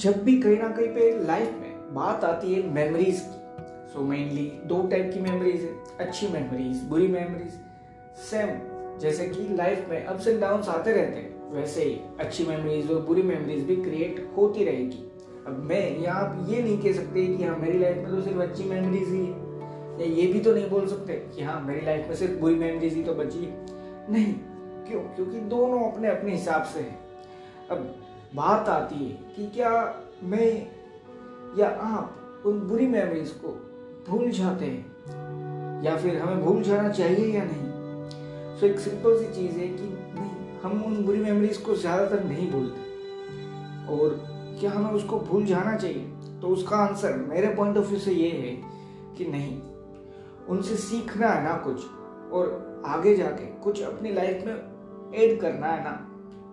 जब भी कहीं ना कहीं पे लाइफ में बात आती है मेमोरीज की, सो मेनली दो टाइप की मेमोरीज है, अच्छी मेमोरीज, बुरी मेमोरीज। सेम जैसे कि लाइफ में अप्स एंड डाउन्स आते रहते हैं, वैसे ही अच्छी मेमोरीज और बुरी मेमोरीज भी क्रिएट होती रहेगी। अब मैं या आप ये नहीं कह सकते कि हाँ मेरी लाइफ में तो सिर्फ अच्छी मेमोरीज ही है, या ये भी तो नहीं बोल सकते कि हाँ मेरी लाइफ में सिर्फ बुरी मेमोरीज ही तो बची है। नहीं, क्यों? क्योंकि दोनों अपने अपने हिसाब से हैं। अब बात आती है कि क्या मैं या आप उन बुरी मेमोरीज को भूल जाते हैं, या फिर हमें भूल जाना चाहिए या नहीं। सो एक सिंपल सी चीज़ है कि नहीं, हम उन बुरी मेमोरीज को ज़्यादातर नहीं भूलते। और क्या हमें उसको भूल जाना चाहिए? तो उसका आंसर मेरे पॉइंट ऑफ व्यू से ये है कि नहीं, उनसे सीखना है ना कुछ, और आगे जाके कुछ अपनी लाइफ में ऐड करना है ना,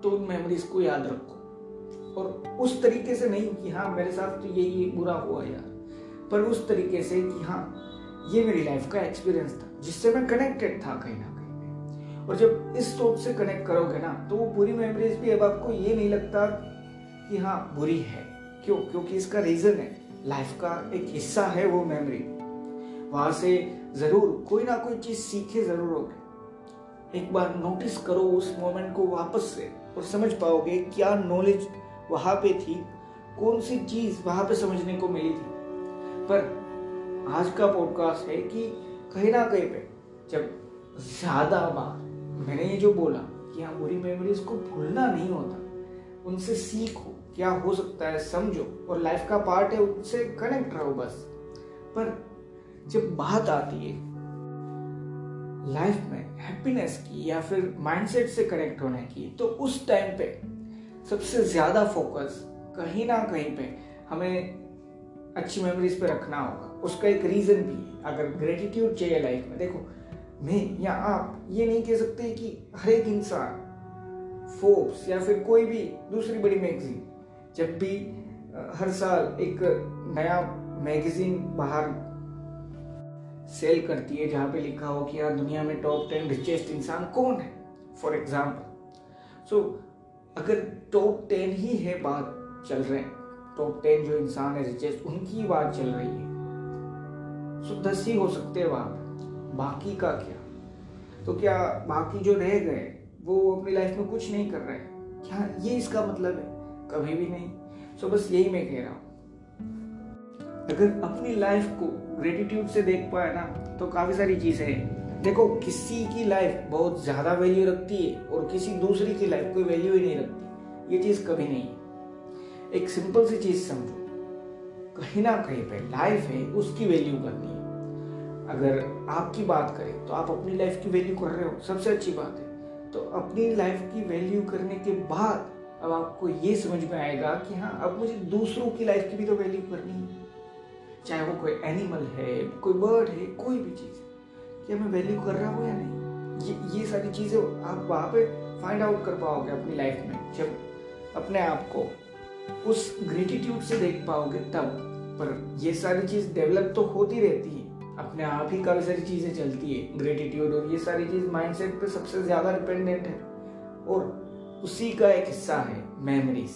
तो उन मेमोरीज को याद रखो। और उस तरीके से नहीं कि हाँ मेरे साथ तो ये बुरा हुआ यार, पर उस तरीके से कि हाँ ये मेरी लाइफ का एक्सपीरियंस था जिससे मैं कनेक्टेड था कहीं ना कहीं। और जब इस सोच से कनेक्ट करोगे ना, तो वो बुरी मेमोरीज भी अब आपको ये नहीं लगता कि हाँ बुरी है। क्यों? क्योंकि इसका रीज़न है, लाइफ का एक हिस्सा है वो मेमोरी। वहाँ से ज़रूर कोई ना कोई चीज़ सीखे ज़रूर होगी। एक बार नोटिस करो उस मोमेंट को वापस से, और समझ पाओगे क्या नॉलेज वहाँ पे थी, कौन सी चीज़ वहाँ पे समझने को मिली थी। पर आज का पॉडकास्ट है कि कहीं ना कहीं पे जब ज़्यादा बार मैंने ये जो बोला कि हाँ बुरी मेमोरीज को भूलना नहीं होता, उनसे सीखो क्या हो सकता है, समझो और लाइफ का पार्ट है, उनसे कनेक्ट रहो बस। पर जब बात आती है लाइफ में हैप्पीनेस की या फिर माइंडसेट से कनेक्ट होने की, तो उस टाइम पे सबसे ज़्यादा फोकस कहीं ना कहीं पे हमें अच्छी मेमोरीज पे रखना होगा। उसका एक रीज़न भी है, अगर ग्रेटिट्यूड चाहिए लाइफ में। देखो, मैं या आप ये नहीं कह सकते कि हर एक इंसान, फोर्ब्स या फिर कोई भी दूसरी बड़ी मैगजीन जब भी हर साल एक नया मैगजीन बाहर सेल करती है जहाँ पे लिखा हो कि यार दुनिया में टॉप 10 रिचेस्ट इंसान कौन है, फॉर एग्जाम्पल। सो अगर टॉप 10 ही है बात चल रहे हैं, टॉप 10 जो इंसान है रिचेस्ट उनकी बात चल रही है, सो 10 ही हो सकते हैं वहाँ पे, बाकी का क्या? तो क्या बाकी जो रह गए वो अपनी लाइफ में कुछ नहीं कर रहे हैं? क्या ये इसका मतलब है? कभी भी नहीं। सो बस यही मैं कह रहा हूँ, अगर अपनी लाइफ को ग्रेटिट्यूड से देख पाए ना, तो काफ़ी सारी चीज़ें हैं। देखो, किसी की लाइफ बहुत ज़्यादा वैल्यू रखती है और किसी दूसरी की लाइफ कोई वैल्यू ही नहीं रखती, ये चीज़ कभी नहीं है। एक सिंपल सी चीज़ समझो, कहीं ना कहीं पे लाइफ है, उसकी वैल्यू करनी है। अगर आपकी बात करें तो आप अपनी लाइफ की वैल्यू कर रहे हो, सबसे अच्छी बात है। तो अपनी लाइफ की वैल्यू करने के बाद अब आपको ये समझ में आएगा कि हाँ अब मुझे दूसरों की लाइफ की भी तो वैल्यू करनी है, चाहे वो कोई एनिमल है, कोई बर्ड है, कोई भी चीज़ है, क्या मैं वैल्यू कर रहा हूँ या नहीं। ये सारी चीज़ें आप वहाँ पे फाइंड आउट कर पाओगे अपनी लाइफ में, जब अपने आप को उस ग्रेटिट्यूड से देख पाओगे तब। पर ये सारी चीज़ डेवलप तो होती रहती है, अपने आप ही काफ़ी सारी चीज़ें चलती है। ग्रेटिट्यूड और ये सारी चीज़ माइंडसेट पे सबसे ज़्यादा डिपेंडेंट है, और उसी का एक हिस्सा है मेमोरीज।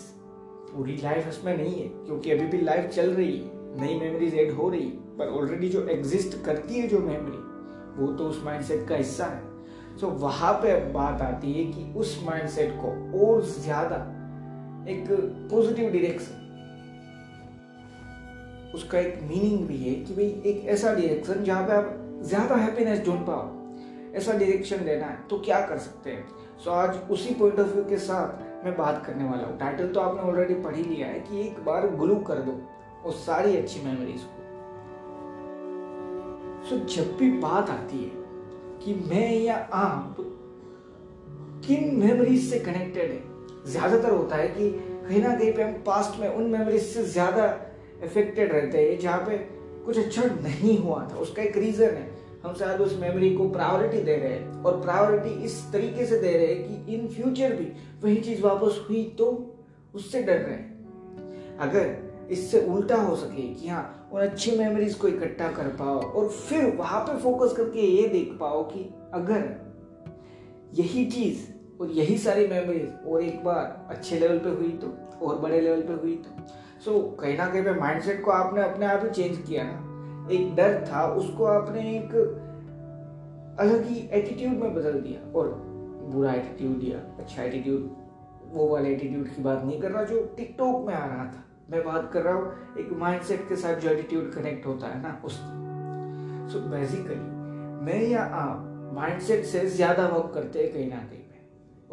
पूरी लाइफ उसमें नहीं है, क्योंकि अभी भी लाइफ चल रही है, नई मेमोरीज ऐड हो रही, पर ऑलरेडी जो एग्जिस्ट करती है जो मेमोरी, वो तो उस माइंडसेट का हिस्सा है। सो वहाँ पे अब बात आती है कि उस माइंडसेट को और ज़्यादा एक पॉजिटिव डायरेक्शन, उसका एक मीनिंग भी है कि भाई एक ऐसा डायरेक्शन जहाँ पे आप ज़्यादा हैप्पीनेस ढूंढ पाओ, ऐसा डायरेक्शन देना है, तो क्या कर सकते हैं। सो आज उसी पॉइंट ऑफ व्यू के साथ मैं बात करने वाला हूँ। टाइटल तो आपने ऑलरेडी पढ़ ही लिया है कि एक बार ग्लू कर दो और सारी अच्छी मेमोरीज को। सो जब भी बात आती है कि मैं या आप किन मेमोरीज से कनेक्टेड है, ज्यादातर होता है कि कहीं ना कहीं पे हम पास्ट में उन मेमोरीज से ज्यादा इफेक्टेड रहते हैं जहाँ पे कुछ अच्छा नहीं हुआ था। उसका एक रीजन है, हम शायद उस मेमोरी को प्रायोरिटी दे रहे हैं, और प्रायोरिटी इस तरीके से दे रहे हैं कि इन फ्यूचर भी वही चीज वापस हुई तो उससे डर रहे हैं। अगर इससे उल्टा हो सके कि हाँ उन अच्छी मेमोरीज को इकट्ठा कर पाओ, और फिर वहाँ पे फोकस करके ये देख पाओ कि अगर यही चीज़ और यही सारी मेमोरीज और एक बार अच्छे लेवल पे हुई तो और बड़े लेवल पे हुई तो कहीं ना कहीं पे माइंडसेट को आपने अपने आप ही चेंज किया ना। एक डर था उसको आपने एक अलग ही एटीट्यूड में बदल दिया, और बुरा एटीट्यूड दिया अच्छा एटीट्यूड, वो वाले एटीट्यूड की बात नहीं कर रहा जो टिकटॉक में आ रहा था, मैं बात कर रहा हूँ एक माइंडसेट के साथ जो एटीट्यूड कनेक्ट होता है ना उसकी। सो बेसिकली मैं या आप माइंडसेट से ज़्यादा वर्क करते हैं कहीं ना कहीं पे,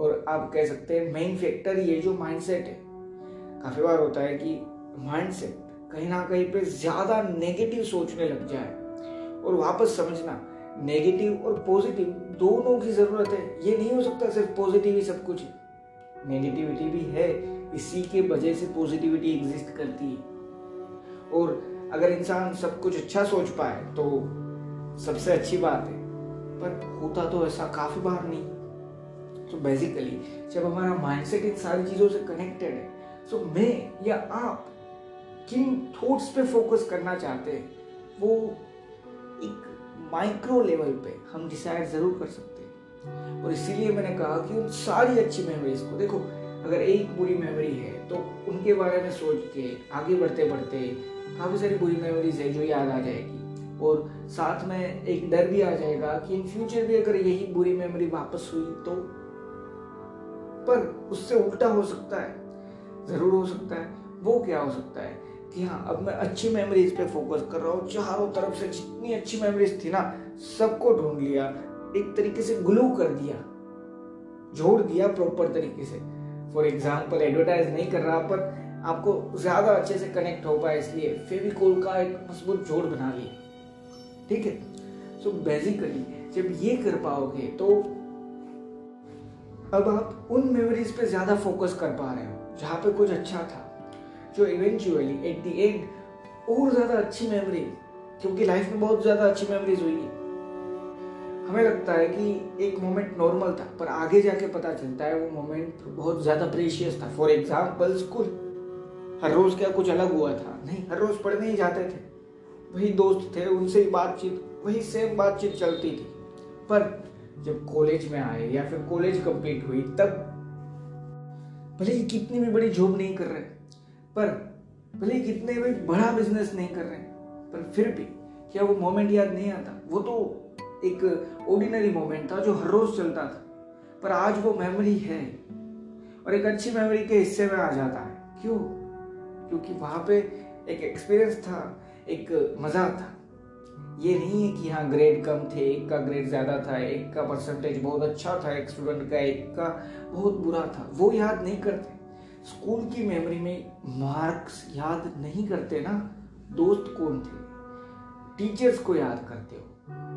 और आप कह सकते हैं मेन फैक्टर ये जो माइंडसेट है। काफ़ी बार होता है कि माइंडसेट कहीं ना कहीं पे ज़्यादा नेगेटिव सोचने लग जाए, और वापस समझना नेगेटिव और पॉजिटिव दोनों की ज़रूरत है। ये नहीं हो सकता सिर्फ पॉजिटिव ही सब कुछ है, नेगेटिविटी भी है, इसी के वजह से पॉजिटिविटी एग्जिस्ट करती है। और अगर इंसान सब कुछ अच्छा सोच पाए तो सबसे अच्छी बात है, पर होता तो ऐसा काफ़ी बार नहीं। तो बेसिकली जब हमारा माइंडसेट इन सारी चीज़ों से कनेक्टेड है, तो मैं या आप किन थॉट्स पे फोकस करना चाहते हैं वो एक माइक्रो लेवल पे हम डिसाइड ज़रूर कर सकते हैं। और इसीलिए मैंने कहा कि उन सारी अच्छी मेमोरीज को देखो, अगर एक बुरी मेमोरी है तो उनके बारे में सोच के आगे बढ़ते बढ़ते काफ़ी सारी बुरी मेमोरीज है जो याद आ जाएगी, और साथ में एक डर भी आ जाएगा कि इन फ्यूचर भी अगर यही बुरी मेमोरी वापस हुई तो। पर उससे उल्टा हो सकता है, ज़रूर हो सकता है। वो क्या हो सकता है कि हाँ अब मैं अच्छी मेमोरीज पे फोकस कर रहा हूँ, चारों तरफ से जितनी अच्छी मेमोरीज थी ना सबको ढूंढ लिया, एक तरीके से ग्लू कर दिया, जोड़ दिया प्रॉपर तरीके से। फॉर एग्जाम्पल, एडवर्टाइज नहीं कर रहा पर आपको ज़्यादा अच्छे से कनेक्ट हो पाए इसलिए फेविकोल का एक मजबूत जोड़ बना लिया, ठीक है। सो बेसिकली जब ये कर पाओगे तो अब आप उन मेमोरीज पे ज़्यादा फोकस कर पा रहे हो जहाँ पे कुछ अच्छा था, जो इवेंचुअली एट द एंड और ज़्यादा अच्छी मेमोरीज, क्योंकि लाइफ में बहुत ज़्यादा अच्छी मेमोरीज हुई है। हमें लगता है कि एक मोमेंट नॉर्मल था, पर आगे जाके पता चलता है वो मोमेंट बहुत ज़्यादा प्रेशियस था। फॉर एग्जाम्पल, स्कूल हर रोज़ क्या कुछ अलग हुआ था नहीं, हर रोज़ पढ़ने ही जाते थे, वही दोस्त थे, उनसे ही बातचीत, वही सेम बातचीत चलती थी। पर जब कॉलेज में आए या फिर कॉलेज कंप्लीट हुई, तब भले ही कितनी भी बड़ी जॉब नहीं कर रहे, पर भले ही कितने भी बड़ा बिजनेस नहीं कर रहे, पर फिर भी क्या वो मोमेंट याद नहीं आता? वो तो एक ऑर्डिनरी मोमेंट था जो हर रोज चलता था, पर आज वो मेमोरी है और एक अच्छी मेमोरी के हिस्से में आ जाता है। क्यों? क्योंकि वहाँ पे एक एक्सपीरियंस था, एक मज़ा था। ये नहीं है कि हाँ ग्रेड कम थे, एक का ग्रेड ज़्यादा था, एक का परसेंटेज बहुत अच्छा था एक स्टूडेंट का, एक का बहुत बुरा था, वो याद नहीं करते। स्कूल की मेमोरी में मार्क्स याद नहीं करते ना, दोस्त कौन थे, टीचर्स को याद करते हो,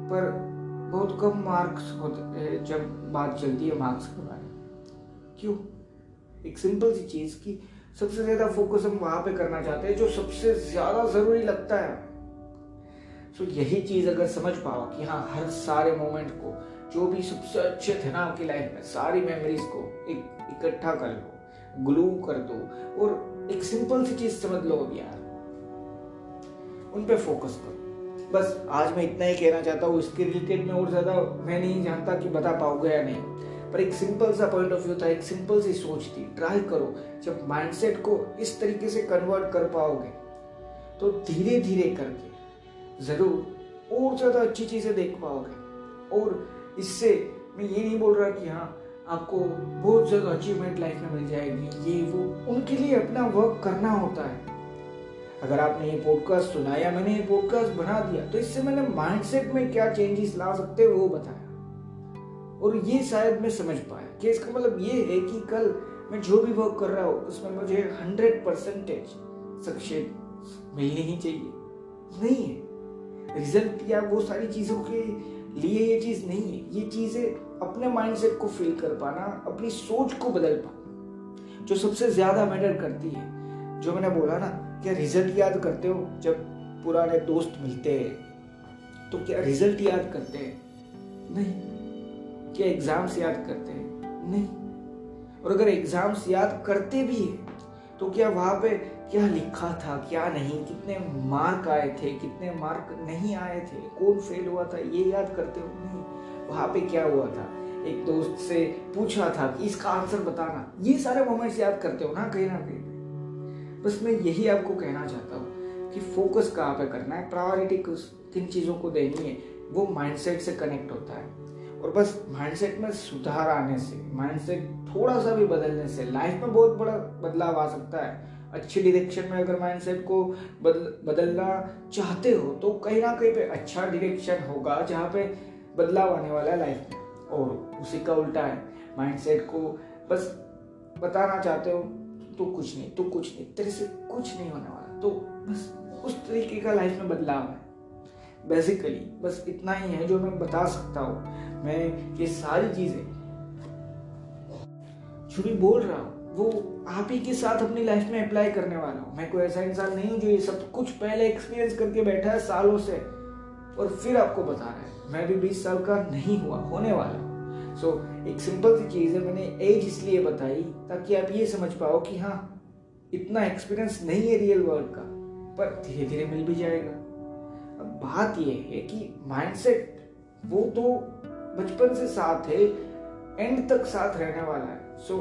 पर बहुत कम मार्क्स होते हैं जब बात चलती है मार्क्स के बारे में। क्यों? एक सिंपल सी चीज़ की सबसे ज़्यादा फोकस हम वहाँ पे करना चाहते हैं जो सबसे ज़्यादा ज़रूरी लगता है। सो यही चीज़ अगर समझ पाओ कि हाँ हर सारे मोमेंट को, जो भी सबसे अच्छे थे ना आपकी लाइफ में, सारी मेमोरीज को एक इकट्ठा कर लो, ग्लू कर दो, और एक सिंपल सी चीज़ समझ लो अब यार, उन पे फोकस करो। बस आज मैं इतना ही कहना चाहता हूँ, इसके रिलेटेड में और ज़्यादा मैं नहीं जानता कि बता पाओगे या नहीं, पर एक सिंपल सा पॉइंट ऑफ व्यू था, एक सिंपल सी सोच थी। ट्राई करो, जब माइंडसेट को इस तरीके से कन्वर्ट कर पाओगे तो धीरे धीरे करके ज़रूर और ज़्यादा अच्छी चीज़ें देख पाओगे। और इससे मैं ये नहीं बोल रहा कि हाँ आपको बहुत ज़्यादा अचीवमेंट लाइफ में मिल जाएगी, ये वो, उनके लिए अपना वर्क करना होता है। अगर आपने ये पॉडकास्ट सुना या मैंने ये पॉडकास्ट बना दिया तो इससे मैंने माइंडसेट में क्या चेंजेस ला सकते हैं वो बताया, और ये शायद मैं समझ पाया कि इसका मतलब ये है कि कल मैं जो भी वर्क कर रहा हूँ उसमें मुझे 100% सक्सेस मिलनी ही चाहिए। नहीं है रिजल्ट या वो सारी चीज़ों के लिए, ये चीज़ नहीं है। ये चीज़ें अपने माइंडसेट को फील कर पाना, अपनी सोच को बदल पाना जो सबसे ज़्यादा मैटर करती है। जो मैंने बोला ना, क्या रिजल्ट याद करते हो? जब पुराने दोस्त मिलते हैं तो क्या रिजल्ट याद करते हैं? नहीं। क्या एग्ज़ाम्स याद करते हैं? नहीं। और अगर एग्ज़ाम्स याद करते भी हैं तो क्या वहाँ पे क्या लिखा था, क्या नहीं, कितने मार्क आए थे, कितने मार्क नहीं आए थे, कौन फेल हुआ था, ये याद करते हो? नहीं। वहाँ पे क्या हुआ था, एक दोस्त से पूछा था कि इसका आंसर बताना, ये सारे मोमेंट्स याद करते हो ना कहीं। बस मैं यही आपको कहना चाहता हूँ कि फोकस कहाँ पे करना है, प्रायोरिटी किन चीज़ों को देनी है, वो माइंडसेट से कनेक्ट होता है। और बस माइंडसेट में सुधार आने से, माइंडसेट थोड़ा सा भी बदलने से लाइफ में बहुत बड़ा बदलाव आ सकता है। अच्छी डायरेक्शन में अगर माइंडसेट को बदलना चाहते हो तो कहीं ना कहीं पे अच्छा डायरेक्शन होगा जहाँ पे बदलाव आने वाला है लाइफ में। और उसी का उल्टा है, माइंडसेट को बस बताना चाहते हो तो कुछ नहीं तेरे से कुछ नहीं होने वाला, तो बस उस तरीके का लाइफ में बदलाव है। बेसिकली बस इतना ही है जो मैं बता सकता हूँ। मैं ये सारी चीज़ें जो भी बोल रहा हूँ वो आप ही के साथ अपनी लाइफ में अप्लाई करने वाला हूँ। मैं कोई ऐसा इंसान नहीं हूँ जो ये सब कुछ पहले एक्सपीरियंस करके बैठा है सालों से और फिर आपको बता रहा है। मैं भी 20 साल का नहीं हुआ, होने वाला हूँ। सो एक सिंपल सी चीज़ है, मैंने एज इसलिए बताई ताकि आप ये समझ पाओ कि हाँ इतना एक्सपीरियंस नहीं है रियल वर्ल्ड का, पर धीरे धीरे मिल भी जाएगा। अब बात यह है कि माइंडसेट वो तो बचपन से साथ है, एंड तक साथ रहने वाला है। सो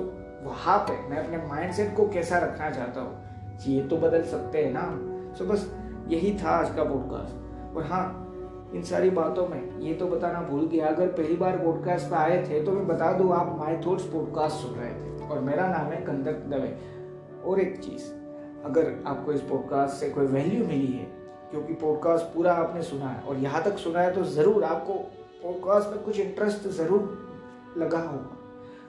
वहाँ पे मैं अपने माइंडसेट को कैसा रखना चाहता हूँ ये तो बदल सकते हैं ना। सो बस यही था आज का पॉडकास्ट। और हाँ, इन सारी बातों में ये तो बताना भूल गया, अगर पहली बार पॉडकास्ट पे आए थे तो मैं बता दूँ आप माय थॉट्स पॉडकास्ट सुन रहे थे और मेरा नाम है कंदर्प दवे। और एक चीज़, अगर आपको इस पॉडकास्ट से कोई वैल्यू मिली है, क्योंकि पॉडकास्ट पूरा आपने सुना है और यहाँ तक सुना है तो ज़रूर आपको पॉडकास्ट में कुछ इंटरेस्ट ज़रूर लगा होगा।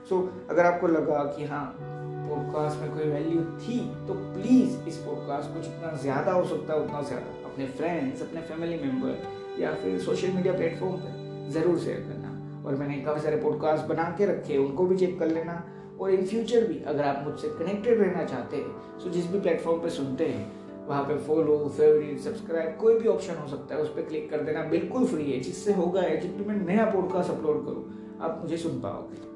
सो अगर आपको लगा कि हाँ पॉडकास्ट में कोई वैल्यू थी तो प्लीज़ इस पॉडकास्ट को जितना ज़्यादा हो सकता है उतना ज़्यादा अपने फ्रेंड्स, अपने फैमिली मेम्बर या फिर सोशल मीडिया प्लेटफॉर्म पर ज़रूर शेयर करना। और मैंने काफ़ी सारे पॉडकास्ट बना के रखे, उनको भी चेक कर लेना। और इन फ्यूचर भी अगर आप मुझसे कनेक्टेड रहना चाहते हैं, सो जिस भी प्लेटफॉर्म पर सुनते हैं वहाँ पे फॉलो, फेवरेट, सब्सक्राइब, कोई भी ऑप्शन हो सकता है, उस पर क्लिक कर देना। बिल्कुल फ्री है, जिससे होगा है जब भी मैं नया पॉडकास्ट अपलोड करूँ आप मुझे सुन पाओगे।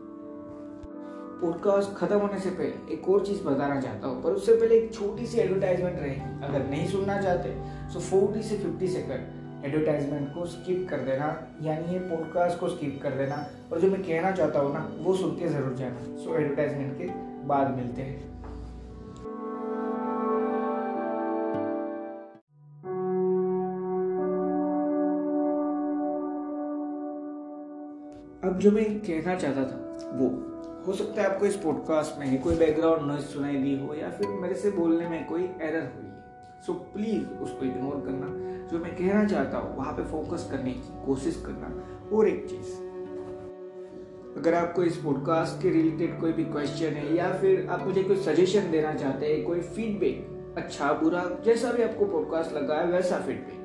पॉडकास्ट खत्म होने से पहले एक और चीज़ बताना चाहता हूँ, पर उससे पहले एक छोटी सी एडवर्टाइजमेंट रहेगी। अगर नहीं सुनना चाहते तो 40 से 50 सेकंड एडवर्टाइजमेंट को स्किप कर देना, यानी ये पॉडकास्ट को स्किप कर देना और जो मैं कहना चाहता हूँ ना वो सुन के ज़रूर जाना। सो एडवर्टाइजमेंट के बाद मिलते हैं। अब जो मैं कहना चाहता था वो, हो सकता है आपको इस पॉडकास्ट में कोई बैकग्राउंड नॉइज सुनाई दी हो या फिर मेरे से बोलने में कोई एरर हुई है, सो प्लीज़ उसको इग्नोर करना। जो मैं कहना चाहता हूँ वहाँ पे फोकस करने की कोशिश करना। और एक चीज़, अगर आपको इस पॉडकास्ट के रिलेटेड कोई भी क्वेश्चन है या फिर आप मुझे कोई सजेशन देना चाहते हैं, कोई फीडबैक, अच्छा बुरा जैसा भी आपको पॉडकास्ट लगा है वैसा फीडबैक,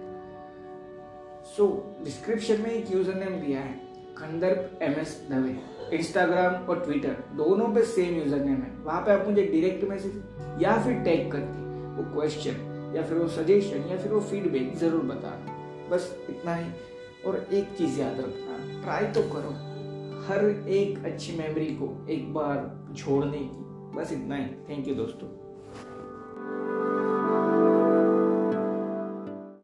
सो डिस्क्रिप्शन में एक यूज़र नेम दिया है, कंदर्प MS Dave। इंस्टाग्राम और ट्विटर दोनों पे सेम यूज़र नेम है। वहाँ पे आप मुझे डायरेक्ट मैसेज या फिर टैग करके वो क्वेश्चन या फिर वो सजेशन या फिर वो फीडबैक ज़रूर बताना। बस इतना ही। और एक चीज़ याद रखना, ट्राई तो करो हर एक अच्छी मेमोरी को एक बार छोड़ने की। बस इतना ही। थैंक यू दोस्तों।